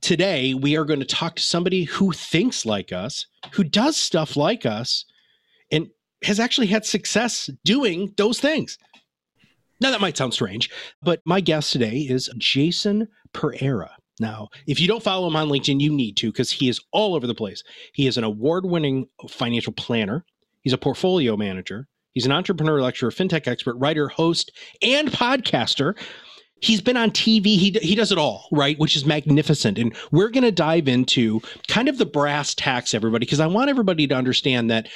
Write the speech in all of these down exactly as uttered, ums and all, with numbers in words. Today, we are going to talk to somebody who thinks like us, who does stuff like us, and has actually had success doing those things. Now, that might sound strange, but my guest today is Jason Pereira. Now, if you don't follow him on LinkedIn, you need to because he is all over the place. He is an award-winning financial planner. He's a portfolio manager. He's an entrepreneur, lecturer, fintech expert, writer, host, and podcaster. He's been on T V. He, he does it all, right? Which is magnificent. And we're going to dive into kind of the brass tacks, everybody, because I want everybody to understand that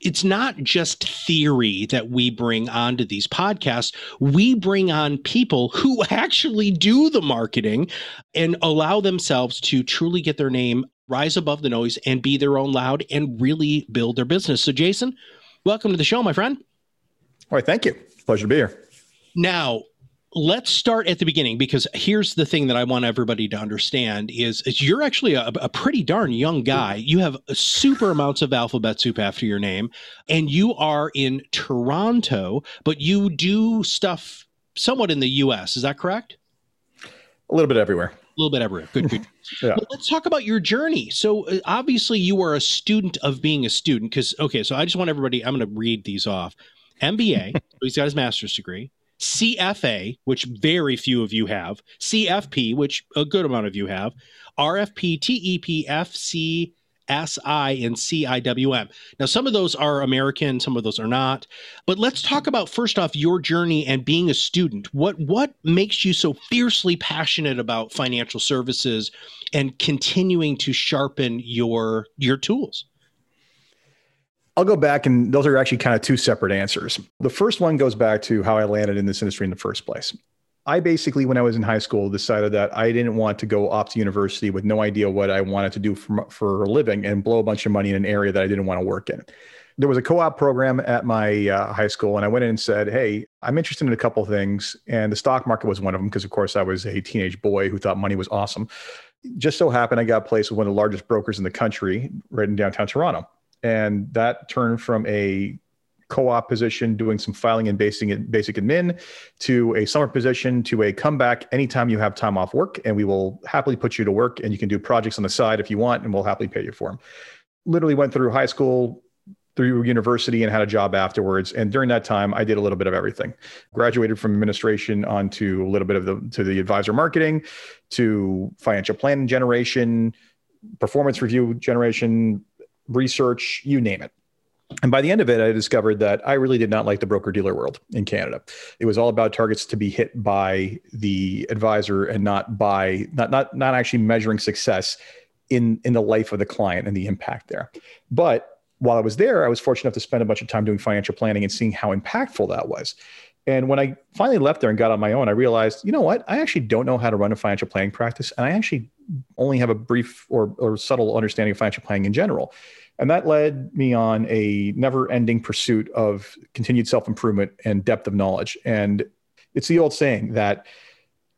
it's not just theory that we bring onto these podcasts. We bring on people who actually do the marketing and allow themselves to truly get their name, rise above the noise, and be their own loud and really build their business. So, Jason, welcome to the show, my friend. All right, thank you. Pleasure to be here. Now, let's start at the beginning, because here's the thing that I want everybody to understand is, is you're actually a, a pretty darn young guy. You have super amounts of alphabet soup after your name, and you are in Toronto, but you do stuff somewhat in the U S. Is that correct? A little bit everywhere. A little bit everywhere. Good, good. Yeah. Well, let's talk about your journey. So uh, obviously you are a student of being a student because, okay, so I just want everybody, I'm going to read these off. M B A, so he's got his master's degree. C F A, which very few of you have. C F P, which a good amount of you have. R F P, T E P, F C, S I, and C I W M. Now, some of those are American, some of those are not. But let's talk about, first off, your journey and being a student. What what makes you so fiercely passionate about financial services and continuing to sharpen your your tools? I'll go back, and those are actually kind of two separate answers. The first one goes back to how I landed in this industry in the first place. I basically, when I was in high school, decided that I didn't want to go off to university with no idea what I wanted to do for, for a living and blow a bunch of money in an area that I didn't want to work in. There was a co-op program at my uh, high school, and I went in and said, hey, I'm interested in a couple of things. And the stock market was one of them because, of course, I was a teenage boy who thought money was awesome. Just so happened I got placed with one of the largest brokers in the country right in downtown Toronto. And that turned from a co-op position doing some filing and basic, basic admin to a summer position to a comeback anytime you have time off work, and we will happily put you to work and you can do projects on the side if you want, and we'll happily pay you for them. Literally went through high school, through university, and had a job afterwards. And during that time, I did a little bit of everything. Graduated from administration onto a little bit of the, to the advisor marketing, to financial plan generation, performance review generation, research, you name it. And by the end of it, I discovered that I really did not like the broker-dealer world in Canada. It was all about targets to be hit by the advisor and not by not not not actually measuring success in, in the life of the client and the impact there. But while I was there, I was fortunate enough to spend a bunch of time doing financial planning and seeing how impactful that was. And when I finally left there and got on my own, I realized, you know what? I actually don't know how to run a financial planning practice. And I actually only have a brief or, or subtle understanding of financial planning in general. And that led me on a never-ending pursuit of continued self-improvement and depth of knowledge. And it's the old saying that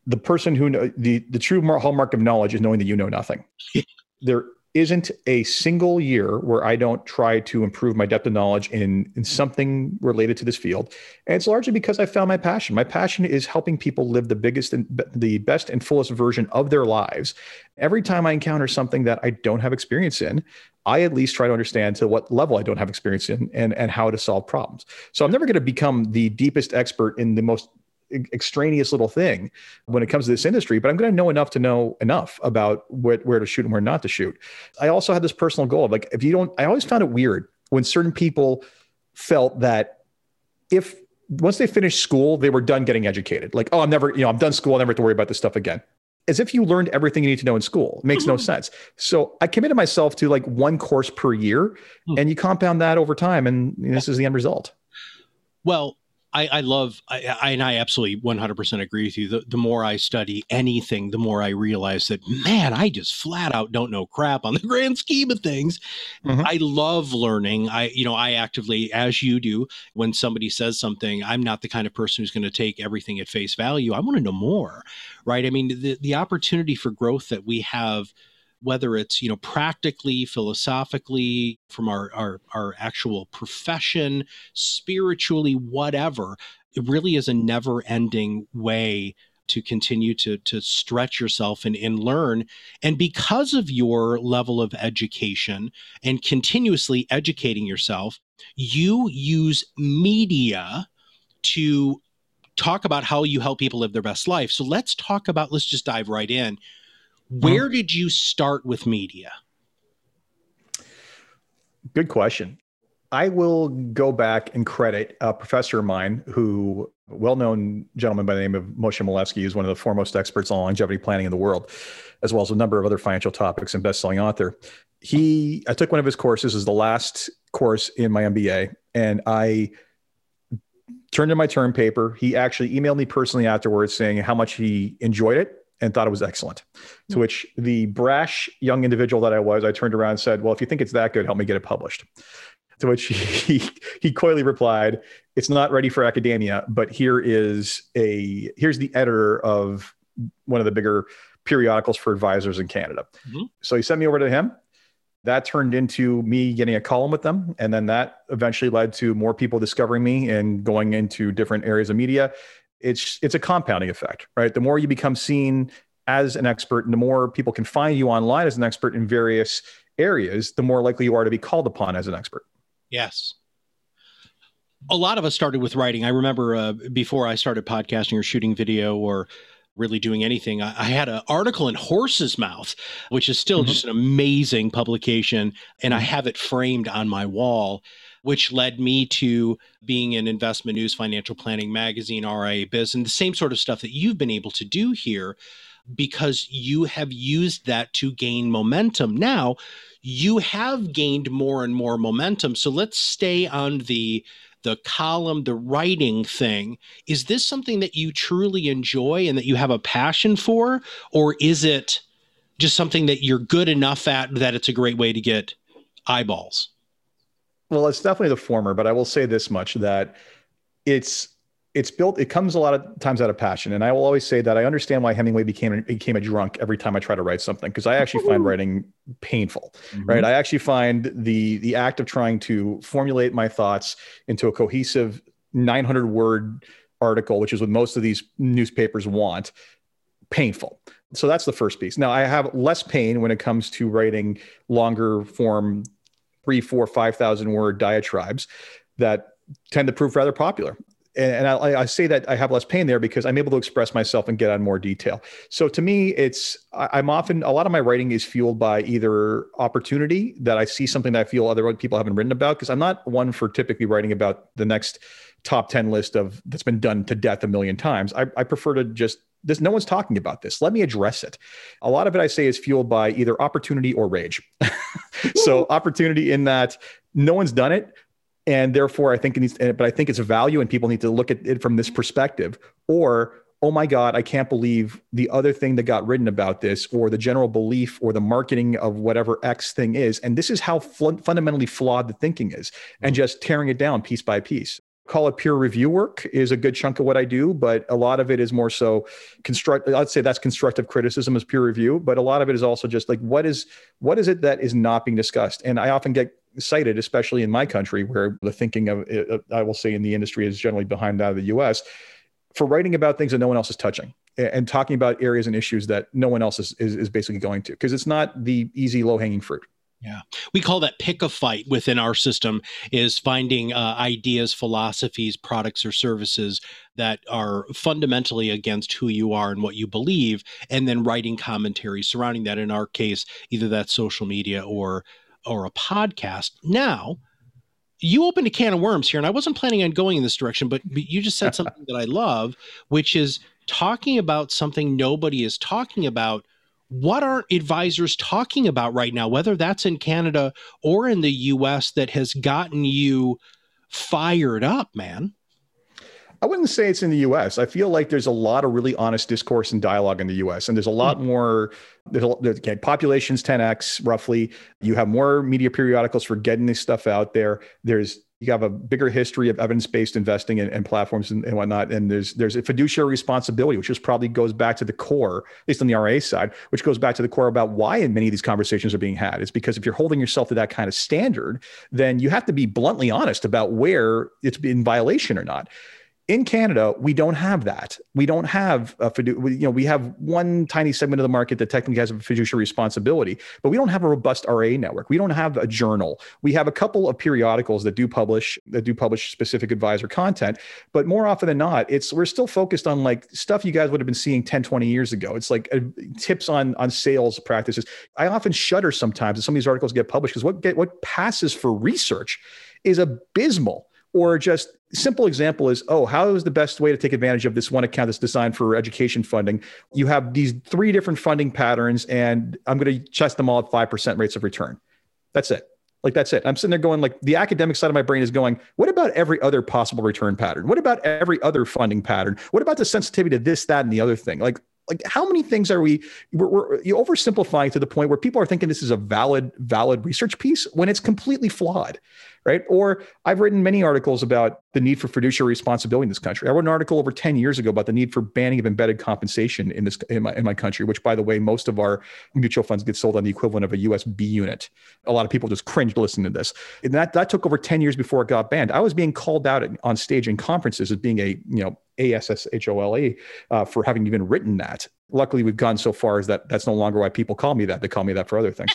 the person who know, the, the true hallmark of knowledge is knowing that you know nothing. There isn't a single year where I don't try to improve my depth of knowledge in, in something related to this field. And it's largely because I found my passion. My passion is helping people live the biggest and the best and fullest version of their lives. Every time I encounter something that I don't have experience in, I at least try to understand to what level I don't have experience in and, and how to solve problems. So I'm never going to become the deepest expert in the most extraneous little thing when it comes to this industry, but I'm going to know enough to know enough about where, where to shoot and where not to shoot. I also had this personal goal of like, if you don't, I always found it weird when certain people felt that if once they finished school, they were done getting educated. Like, oh, I'm never, you know, I'm done school. I never have to worry about this stuff again. As if you learned everything you need to know in school. It makes no sense. So I committed myself to like one course per year, and you compound that over time. And this is the end result. Well, I, I love, I, I, and I absolutely one hundred percent agree with you. The, the more I study anything, the more I realize that, man, I just flat out don't know crap on the grand scheme of things. Mm-hmm. I love learning. I, you know, I actively, as you do, when somebody says something, I'm not the kind of person who's going to take everything at face value. I want to know more, right? I mean, the, the opportunity for growth that we have, whether it's, you know, practically, philosophically, from our, our, our actual profession, spiritually, whatever, it really is a never-ending way to continue to, to stretch yourself and, and learn. And because of your level of education and continuously educating yourself, you use media to talk about how you help people live their best life. So let's talk about, let's just dive right in. Where did you start with media? Good question. I will go back and credit a professor of mine who, a well-known gentleman by the name of Moshe Milevsky, is one of the foremost experts on longevity planning in the world, as well as a number of other financial topics and best-selling author. He, I took one of his courses as the last course in my M B A, and I turned in my term paper. He actually emailed me personally afterwards saying how much he enjoyed it and thought it was excellent. To which the brash young individual that I was, I turned around and said, well, if you think it's that good, help me get it published. To which he, he coyly replied, it's not ready for academia, but here is a, here's the editor of one of the bigger periodicals for advisors in Canada. Mm-hmm. So he sent me over to him. That turned into me getting a column with them. And then that eventually led to more people discovering me and going into different areas of media. It's it's a compounding effect, right? The more you become seen as an expert and the more people can find you online as an expert in various areas, the more likely you are to be called upon as an expert. Yes. A lot of us started with writing. I remember uh, before I started podcasting or shooting video or really doing anything, I, I had an article in Horse's Mouth, which is still mm-hmm. just an amazing publication. And I have it framed on my wall, which led me to being in Investment News, Financial Planning Magazine, R I A Biz, and the same sort of stuff that you've been able to do here because you have used that to gain momentum. Now, you have gained more and more momentum. So let's stay on the, the column, the writing thing. Is this something that you truly enjoy and that you have a passion for, or is it just something that you're good enough at that it's a great way to get eyeballs? Well, it's definitely the former, but I will say this much, that it's it's built, it comes a lot of times out of passion. And I will always say that I understand why Hemingway became, became a drunk every time I try to write something, because I actually find writing painful, mm-hmm. right? I actually find the the act of trying to formulate my thoughts into a cohesive nine hundred word article, which is what most of these newspapers want, painful. So that's the first piece. Now, I have less pain when it comes to writing longer form three, four, five thousand word diatribes that tend to prove rather popular. And, and I, I say that I have less pain there because I'm able to express myself and get on more detail. So to me, it's, I'm often, a lot of my writing is fueled by either opportunity that I see something that I feel other people haven't written about, because I'm not one for typically writing about the next top ten list of that's been done to death a million times. I, I prefer to just, this, no one's talking about this. Let me address it. A lot of it I say is fueled by either opportunity or rage. So opportunity in that no one's done it. And therefore I think it needs, but I think it's a value and people need to look at it from this perspective, or, oh my God, I can't believe the other thing that got written about this, or the general belief or the marketing of whatever X thing is. And this is how fl- fundamentally flawed the thinking is, and just tearing it down piece by piece. Call it peer review work is a good chunk of what I do, but a lot of it is more so construct. I'd say that's constructive criticism is peer review, but a lot of it is also just like, what is, what is it that is not being discussed? And I often get cited, especially in my country, where the thinking of, I will say in the industry, is generally behind that of the U S, for writing about things that no one else is touching and talking about areas and issues that no one else is, is, is basically going to, because it's not the easy low hanging fruit. Yeah. We call that pick a fight within our system, is finding uh, ideas, philosophies, products, or services that are fundamentally against who you are and what you believe, and then writing commentary surrounding that. In our case, either that's social media or, or a podcast. Now, you opened a can of worms here, and I wasn't planning on going in this direction, but you just said something that I love, which is talking about something nobody is talking about. What aren't advisors talking about right now, whether that's in Canada or in the U S, that has gotten you fired up, man? I wouldn't say it's in the U S. I feel like there's a lot of really honest discourse and dialogue in the U S, and there's a lot mm-hmm. more. There's a, there's, okay, population's ten X roughly. You have more media periodicals for getting this stuff out there. There's you have a bigger history of evidence-based investing and, and platforms and, and whatnot. And there's there's a fiduciary responsibility, which just probably goes back to the core, at least on the R I A side, which goes back to the core about why many of these conversations are being had. It's because if you're holding yourself to that kind of standard, then you have to be bluntly honest about where it's in violation or not. In Canada, we don't have that. We don't have a fidu- you know, we have one tiny segment of the market that technically has a fiduciary responsibility, but we don't have a robust R A network. We don't have a journal. We have a couple of periodicals that do publish that do publish specific advisor content, but more often than not, it's we're still focused on like stuff you guys would have been seeing ten, twenty years ago. It's like uh, tips on on sales practices. I often shudder sometimes that some of these articles get published because what get, what passes for research is abysmal. Or just simple example is, oh, how is the best way to take advantage of this one account that's designed for education funding? You have these three different funding patterns and I'm going to test them all at five percent rates of return. That's it. Like, that's it. I'm sitting there going like the academic side of my brain is going, what about every other possible return pattern? What about every other funding pattern? What about the sensitivity to this, that, and the other thing? Like, Like how many things are we, we're, we're oversimplifying to the point where people are thinking this is a valid, valid research piece when it's completely flawed, right? Or I've written many articles about the need for fiduciary responsibility in this country. I wrote an article over ten years ago about the need for banning of embedded compensation in this in my, in my country, which by the way, most of our mutual funds get sold on the equivalent of a U S B unit. A lot of people just cringed listening to this. And that, that took over ten years before it got banned. I was being called out on stage in conferences as being a, you know, A S S H O L A uh, for having even written that. Luckily, we've gone so far as that that's no longer why people call me that. They call me that for other things.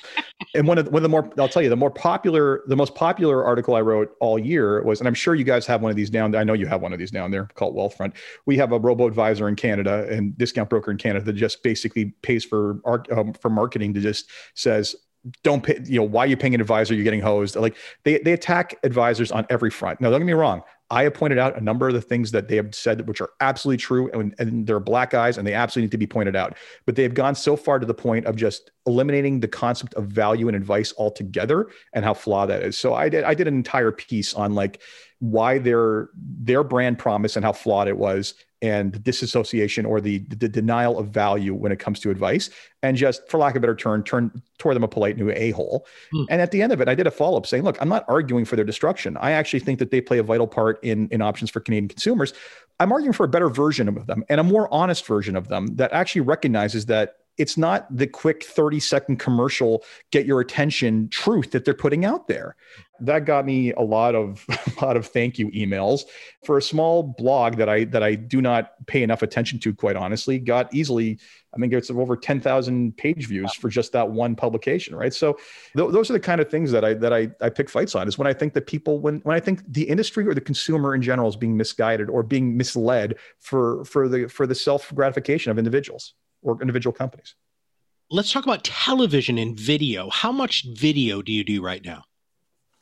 And one of the, one of the more, I'll tell you, the more popular, the most popular article I wrote all year was, and I'm sure you guys have one of these down there. I know you have one of these down there called Wealthfront. We have a robo-advisor in Canada and discount broker in Canada that just basically pays for um, for marketing to just says, don't pay, you know, why are you paying an advisor? You're getting hosed. Like they they attack advisors on every front. Now, don't get me wrong. I have pointed out a number of the things that they have said, which are absolutely true, and, and they're black eyes, and they absolutely need to be pointed out. But they've gone so far to the point of just eliminating the concept of value and advice altogether, and how flawed that is. So I did, I did an entire piece on like why their their brand promise and how flawed it was, and the disassociation or the the denial of value when it comes to advice, and just for lack of a better term, turn tore them a polite new a-hole. Mm. And at the end of it, I did a follow-up saying, look, I'm not arguing for their destruction. I actually think that they play a vital part in, in options for Canadian consumers. I'm arguing for a better version of them and a more honest version of them that actually recognizes that it's not the quick thirty second commercial, get your attention truth that they're putting out there. That got me a lot of, a lot of thank you emails for a small blog that I, that I do not pay enough attention to, quite honestly, got easily, I think it's over ten thousand page views for just that one publication, right? So th- those are the kind of things that I, that I, I pick fights on is when I think that people, when, when I think the industry or the consumer in general is being misguided or being misled for, for the, for the self-gratification of individuals or individual companies. Let's talk about television and video. How much video do you do right now?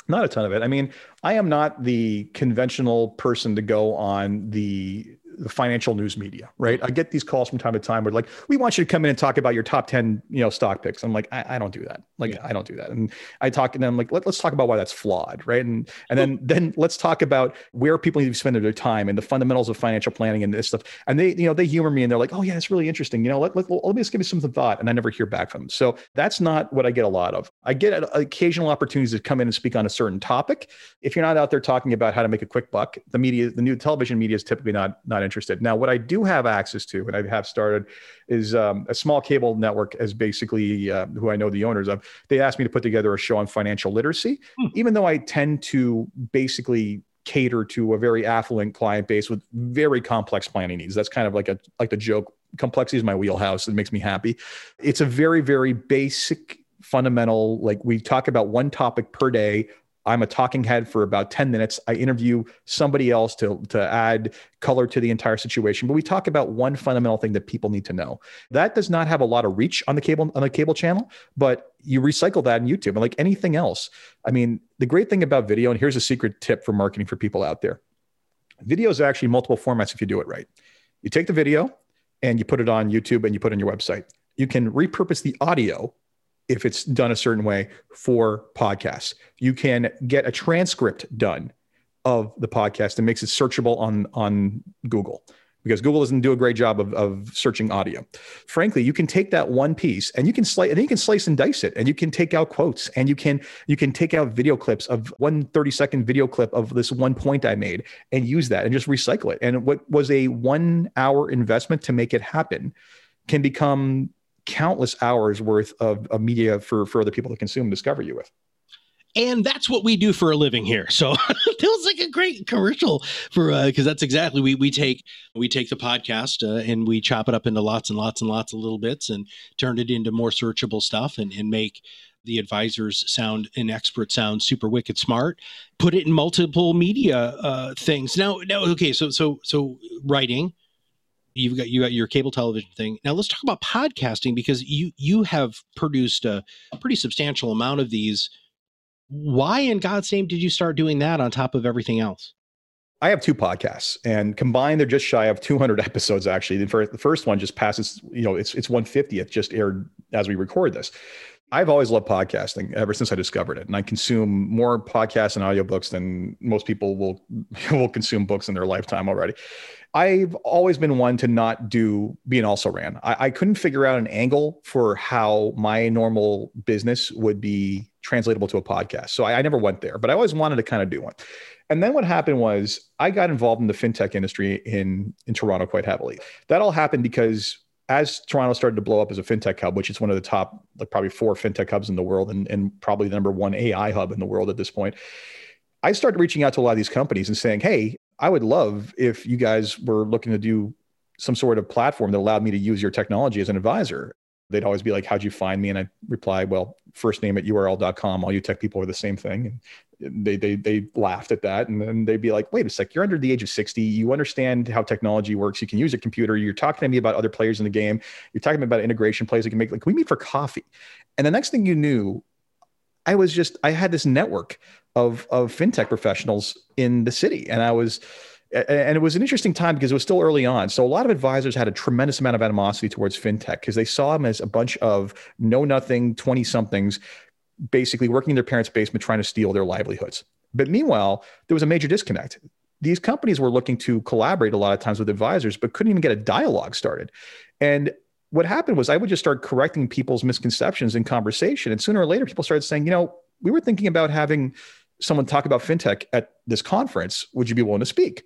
Not a ton of it. I mean, I am not the conventional person to go on the, the financial news media, right? I get these calls from time to time where like, we want you to come in and talk about your top ten, you know, stock picks. I'm like, I, I don't do that. Like, yeah. I don't do that. And I talk to them like, Let, let's talk about why that's flawed, right? And and then then let's talk about where people need to be spending their time and the fundamentals of financial planning and this stuff. And they, you know, they humor me and they're like, oh yeah, that's really interesting. You know, let, let, let me just give you some thought. And I never hear back from them. So that's not what I get a lot of. I get occasional opportunities to come in and speak on a certain topic. If you're not out there talking about how to make a quick buck, the media, the new television media is typically not, not interested. Now, what I do have access to, and I have started, is um, a small cable network as basically uh, who I know the owners of. They asked me to put together a show on financial literacy, hmm. even though I tend to basically cater to a very affluent client base with very complex planning needs. That's kind of like a like the joke. Complexity is my wheelhouse. It makes me happy. It's a very, very basic, fundamental, like we talk about one topic per day. I'm a talking head for about ten minutes. I interview somebody else to, to add color to the entire situation, but we talk about one fundamental thing that people need to know. That does not have a lot of reach on the cable, on the cable channel, but you recycle that in YouTube and like anything else. I mean, the great thing about video, and here's a secret tip for marketing for people out there. Video is actually multiple formats if you do it right. You take the video and you put it on YouTube and you put it on your website. You can repurpose the audio if it's done a certain way for podcasts. You can get a transcript done of the podcast and makes it searchable on, on Google, because Google doesn't do a great job of, of searching audio. Frankly, you can take that one piece and you can slice, and you can slice and dice it, and you can take out quotes, and you can you can take out video clips of one thirty second video clip of this one point I made and use that and just recycle it. And what was a one hour investment to make it happen can become countless hours worth of, of media for, for other people to consume and discover you with. And that's what we do for a living here. So it was like a great commercial for, uh, cause that's exactly, we, we take, we take the podcast uh, and we chop it up into lots and lots and lots of little bits and turn it into more searchable stuff and, and make the advisors sound and experts sound super wicked smart, put it in multiple media uh, things. Now, now, okay. So, so, so writing, you've got, you got your cable television thing. Now let's talk about podcasting, because you, you have produced a pretty substantial amount of these. Why in God's name did you start doing that on top of everything else? I have two podcasts, and combined they're just shy of two hundred episodes. Actually, the first one just passes, you know, it's, it's one hundred fiftieth just aired as we record this. I've always loved podcasting ever since I discovered it. And I consume more podcasts and audiobooks than most people will, will consume books in their lifetime already. I've always been one to not do, be an also-ran. I, I couldn't figure out an angle for how my normal business would be translatable to a podcast. So I, I never went there, but I always wanted to kind of do one. And then what happened was I got involved in the fintech industry in, in Toronto quite heavily. That all happened because as Toronto started to blow up as a fintech hub, which is one of the top, like probably four fintech hubs in the world, and, and probably the number one A I hub in the world at this point, I started reaching out to a lot of these companies and saying, hey, I would love if you guys were looking to do some sort of platform that allowed me to use your technology as an advisor. They'd always be like, how'd you find me? And I'd reply, well, first name at U R L dot com. All you tech people are the same thing. And they, they, they laughed at that. And then they'd be like, wait a sec, you're under the age of sixty. You understand how technology works. You can use a computer. You're talking to me about other players in the game. You're talking about integration plays that can make, like, can we meet for coffee? And the next thing you knew, I was just, I had this network of, of fintech professionals in the city. And I was, and it was an interesting time because it was still early on. So a lot of advisors had a tremendous amount of animosity towards fintech because they saw them as a bunch of know-nothing twenty-somethings basically working in their parents' basement trying to steal their livelihoods. But meanwhile, there was a major disconnect. These companies were looking to collaborate a lot of times with advisors, but couldn't even get a dialogue started. And what happened was I would just start correcting people's misconceptions in conversation. And sooner or later, people started saying, you know, we were thinking about having someone talk about fintech at this conference, would you be willing to speak?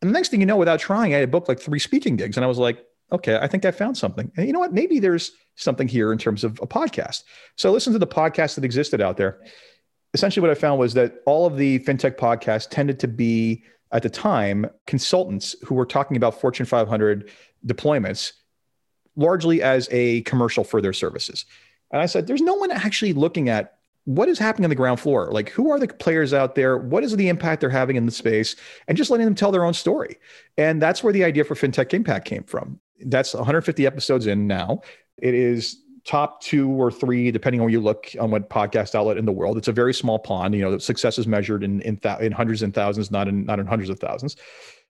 And the next thing you know, without trying, I had booked like three speaking gigs. And I was like, okay, I think I found something. And you know what? Maybe there's something here in terms of a podcast. So I listened to the podcasts that existed out there. Essentially what I found was that all of the fintech podcasts tended to be, at the time, consultants who were talking about Fortune five hundred deployments, largely as a commercial for their services. And I said, there's no one actually looking at what is happening on the ground floor? Like, who are the players out there? What is the impact they're having in the space? And just letting them tell their own story. And that's where the idea for FinTech Impact came from. That's one hundred fifty episodes in now. It is top two or three, depending on where you look on what podcast outlet in the world. It's a very small pond. You know, the success is measured in in, th- in hundreds and thousands, not in not in hundreds of thousands.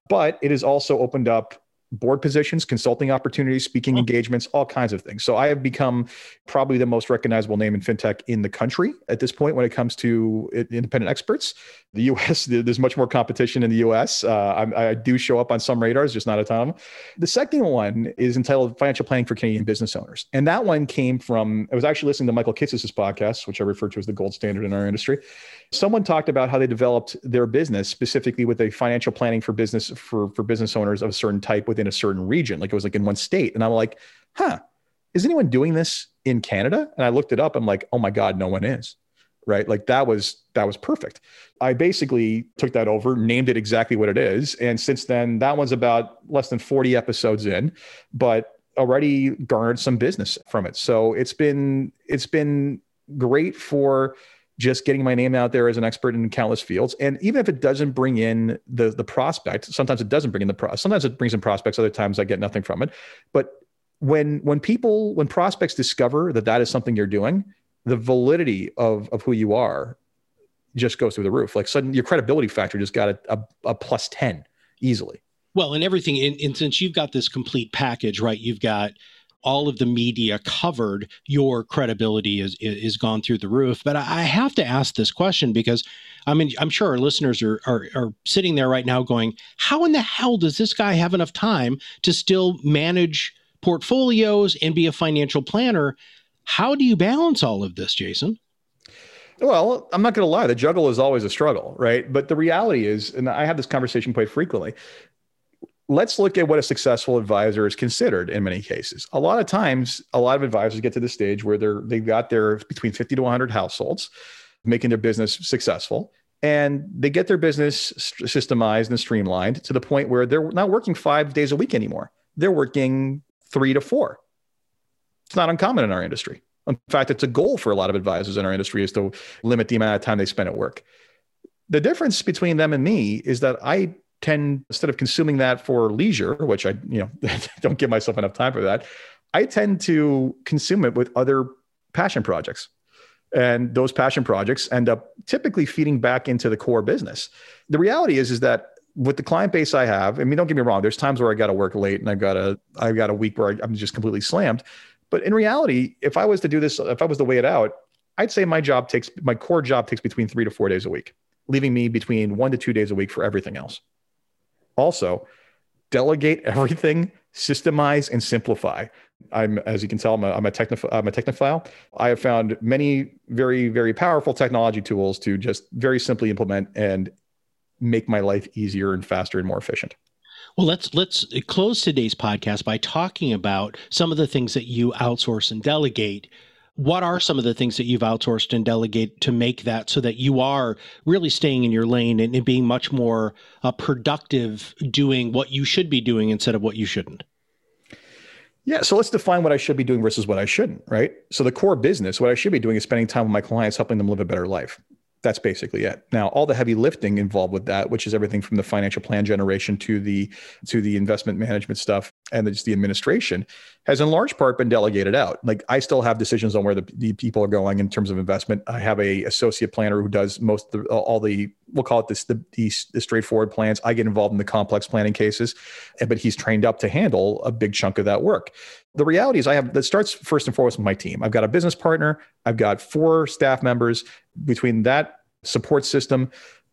But it has also opened up board positions, consulting opportunities, speaking engagements, all kinds of things. So I have become probably the most recognizable name in fintech in the country at this point when it comes to independent experts. The U S, there's much more competition in the U S. Uh, I, I do show up on some radars, just not a ton of them. The second one is entitled Financial Planning for Canadian Business Owners. And that one came from, I was actually listening to Michael Kitces' podcast, which I refer to as the gold standard in our industry. Someone talked about how they developed their business specifically with a financial planning for business for, for business owners of a certain type within a certain region. Like it was like in one state. And I'm like, huh, is anyone doing this in Canada? And I looked it up. I'm like, oh my God, no one is. Right? Like that was, that was perfect. I basically took that over, named it exactly what it is. And since then, that one's about less than forty episodes in, but already garnered some business from it. So it's been, it's been great for just getting my name out there as an expert in countless fields. And even if it doesn't bring in the the prospect, sometimes it doesn't bring in the pro- sometimes it brings in prospects, other times I get nothing from it. But when when people, when prospects discover that that is something you're doing, the validity of of who you are just goes through the roof. Like suddenly your credibility factor just got a, a, a plus ten easily. Well, and everything, and, and since you've got this complete package, right? You've got all of the media covered, your credibility is is gone through the roof. But I have to ask this question because, I mean, I'm sure our listeners are, are, are sitting there right now going, how in the hell does this guy have enough time to still manage portfolios and be a financial planner? How do you balance all of this, Jason? Well, I'm not going to lie. The juggle is always a struggle, right? But the reality is, and I have this conversation quite frequently, let's look at what a successful advisor is considered in many cases. A lot of times, a lot of advisors get to the stage where they're, they've got their between fifty to one hundred households, making their business successful. And they get their business systemized and streamlined to the point where they're not working five days a week anymore. They're working three to four. It's not uncommon in our industry. In fact, it's a goal for a lot of advisors in our industry is to limit the amount of time they spend at work. The difference between them and me is that I tend, instead of consuming that for leisure, which I, you know, don't give myself enough time for that, I tend to consume it with other passion projects. And those passion projects end up typically feeding back into the core business. The reality is, is that with the client base I have, I mean, don't get me wrong, there's times where I got to work late and I've got a, I've got a week where I, I'm just completely slammed. But in reality, if I was to do this, if I was to weigh it out, I'd say my job takes, my core job takes between three to four days a week, leaving me between one to two days a week for everything else. Also, delegate everything, systemize, and simplify. I'm, as you can tell, I'm a, I'm a technoph- I'm a technophile. I have found many very, very powerful technology tools to just very simply implement and make my life easier and faster and more efficient. Well, let's let's close today's podcast by talking about some of the things that you outsource and delegate. What are some of the things that you've outsourced and delegate to make that so that you are really staying in your lane and, and being much more uh, productive doing what you should be doing instead of what you shouldn't? Yeah. So let's define what I should be doing versus what I shouldn't, right? So the core business, what I should be doing is spending time with my clients, helping them live a better life. That's basically it. Now, all the heavy lifting involved with that, which is everything from the financial plan generation to the to the investment management stuff and just the administration, has in large part been delegated out. Like I still have decisions on where the, the people are going in terms of investment. I have a associate planner who does most of the, all the, we'll call it this, the, the, the straightforward plans. I get involved in the complex planning cases, but he's trained up to handle a big chunk of that work. The reality is I have, that starts first and foremost with my team. I've got a business partner. I've got four staff members. Between that support system,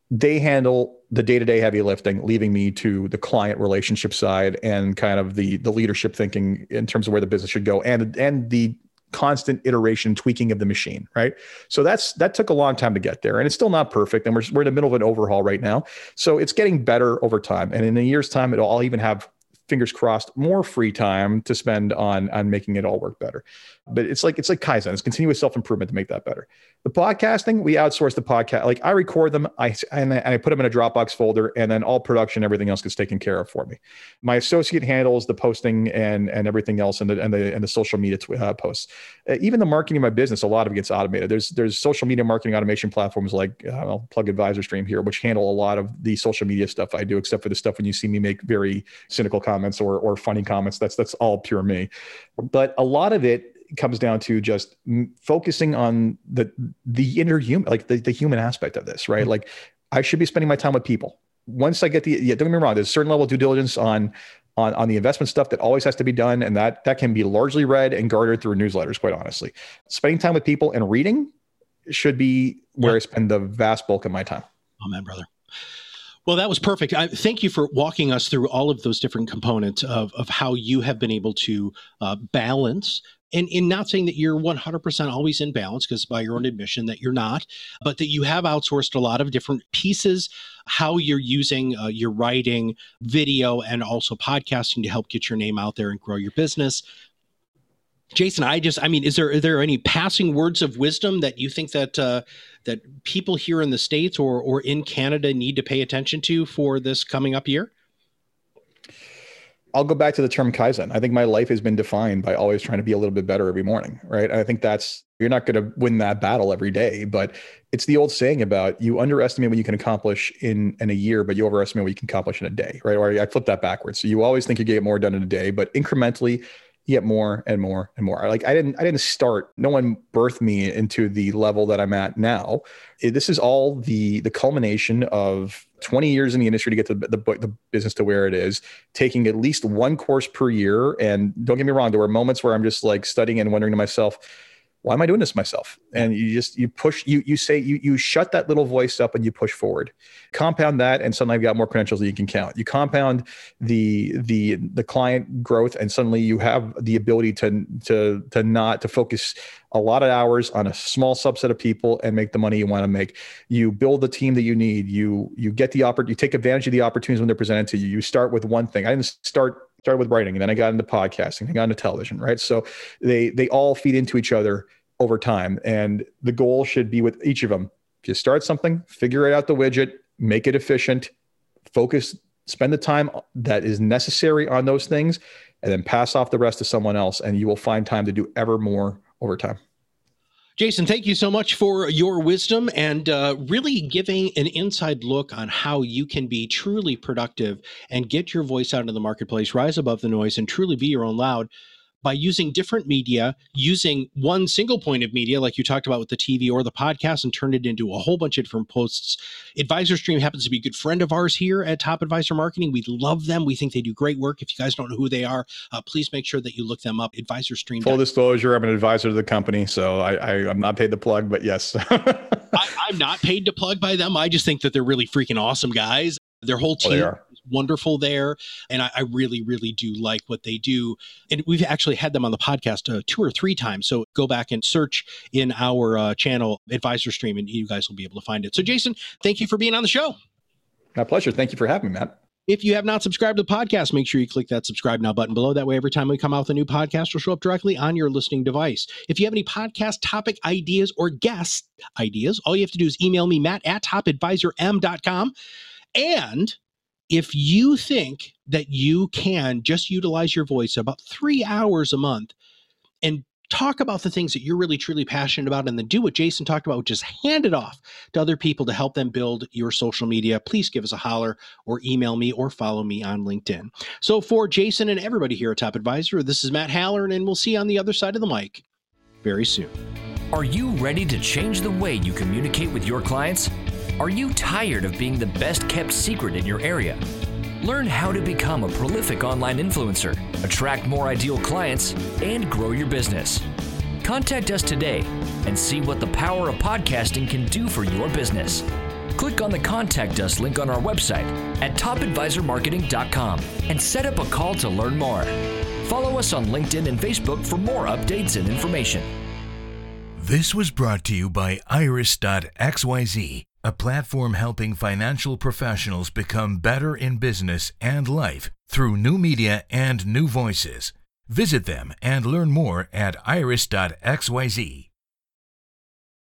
they handle the day-to-day heavy lifting, leaving me to the client relationship side and kind of the the leadership thinking in terms of where the business should go and, and the constant iteration tweaking of the machine, right? So that's that took a long time to get there and it's still not perfect. And we're, we're in the middle of an overhaul right now. So it's getting better over time. And in a year's time, it'll, I'll even have fingers crossed, more free time to spend on, on making it all work better. But it's like, it's like Kaizen, it's continuous self-improvement to make that better. The podcasting, we outsource the podcast. Like I record them, I, and I, and I put them in a Dropbox folder and then all production, everything else gets taken care of for me. My associate handles the posting and, and everything else and the, and the, and the social media tw- uh, posts, uh, even the marketing of my business. A lot of it gets automated. There's, there's social media marketing automation platforms like uh, I'll plug AdvisorStream here, which handle a lot of the social media stuff I do, except for the stuff when you see me make very cynical comments or or funny comments. That's that's all pure me. But a lot of it comes down to just m- focusing on the the inner human, like the, the human aspect of this, right? Mm-hmm. Like I should be spending my time with people. Once I get the, yeah, don't get me wrong, there's a certain level of due diligence on on on the investment stuff that always has to be done. And that that can be largely read and garnered through newsletters, quite honestly. Spending time with people and reading should be where yeah. I spend the vast bulk of my time. Amen, brother. Well, that was perfect. I, thank you for walking us through all of those different components of, of how you have been able to uh, balance. And in not saying that you're one hundred percent always in balance, because by your own admission that you're not, but that you have outsourced a lot of different pieces, how you're using uh, your writing, video, and also podcasting to help get your name out there and grow your business. Jason, I just, I mean, is there, are there any passing words of wisdom that you think that uh, that people here in the States or or in Canada need to pay attention to for this coming up year? I'll go back to the term Kaizen. I think my life has been defined by always trying to be a little bit better every morning, right? I think that's, you're not going to win that battle every day, but it's the old saying about you underestimate what you can accomplish in, in a year, but you overestimate what you can accomplish in a day, right? Or I flip that backwards. So you always think you get more done in a day, but incrementally, yet more and more and more. Like I didn't, I didn't start, no one birthed me into the level that I'm at now. This is all the, the culmination of twenty years in the industry to get to the, the, the business to where it is, taking at least one course per year. And don't get me wrong, there were moments where I'm just like studying and wondering to myself, why am I doing this myself? And you just, you push, you you say, you you shut that little voice up and you push forward. Compound that and suddenly I've got more credentials that you can count. You compound the the the client growth and suddenly you have the ability to to to not, to focus a lot of hours on a small subset of people and make the money you want to make. You build the team that you need. You you get the oppor- you take advantage of the opportunities when they're presented to you. You start with one thing. I didn't start Started with writing, and then I got into podcasting, I got into television, right? So they they all feed into each other over time. And the goal should be with each of them. If you start something, figure out the widget, make it efficient, focus, spend the time that is necessary on those things, and then pass off the rest to someone else. And you will find time to do ever more over time. Jason, thank you so much for your wisdom and uh, really giving an inside look on how you can be truly productive and get your voice out into the marketplace, rise above the noise, and truly be your own loud by using different media, using one single point of media, like you talked about with the T V or the podcast, and turn it into a whole bunch of different posts. AdvisorStream happens to be a good friend of ours here at Top Advisor Marketing. We love them. We think they do great work. If you guys don't know who they are, uh, please make sure that you look them up. AdvisorStream. Full disclosure, I'm an advisor to the company, so I, I, I'm not paid to plug, but yes. I, I'm not paid to plug by them. I just think that they're really freaking awesome guys. Their whole team. Oh, they are wonderful there. And I, I really, really do like what they do. And we've actually had them on the podcast uh, two or three times. So go back and search in our uh, channel, AdvisorStream, and you guys will be able to find it. So Jason, thank you for being on the show. My pleasure. Thank you for having me, Matt. If you have not subscribed to the podcast, make sure you click that subscribe now button below. That way, every time we come out with a new podcast, it'll show up directly on your listening device. If you have any podcast topic ideas or guest ideas, all you have to do is email me, Matt at top advisor m dot com. And if you think that you can just utilize your voice about three hours a month and talk about the things that you're really, truly passionate about, and then do what Jason talked about, which is hand it off to other people to help them build your social media, please give us a holler or email me or follow me on LinkedIn. So for Jason and everybody here at Top Advisor, this is Matt Halloran, and we'll see you on the other side of the mic very soon. Are you ready to change the way you communicate with your clients? Are you tired of being the best kept secret in your area? Learn how to become a prolific online influencer, attract more ideal clients, and grow your business. Contact us today and see what the power of podcasting can do for your business. Click on the Contact Us link on our website at top advisor marketing dot com and set up a call to learn more. Follow us on LinkedIn and Facebook for more updates and information. This was brought to you by iris dot x y z. A platform helping financial professionals become better in business and life through new media and new voices. Visit them and learn more at iris dot x y z.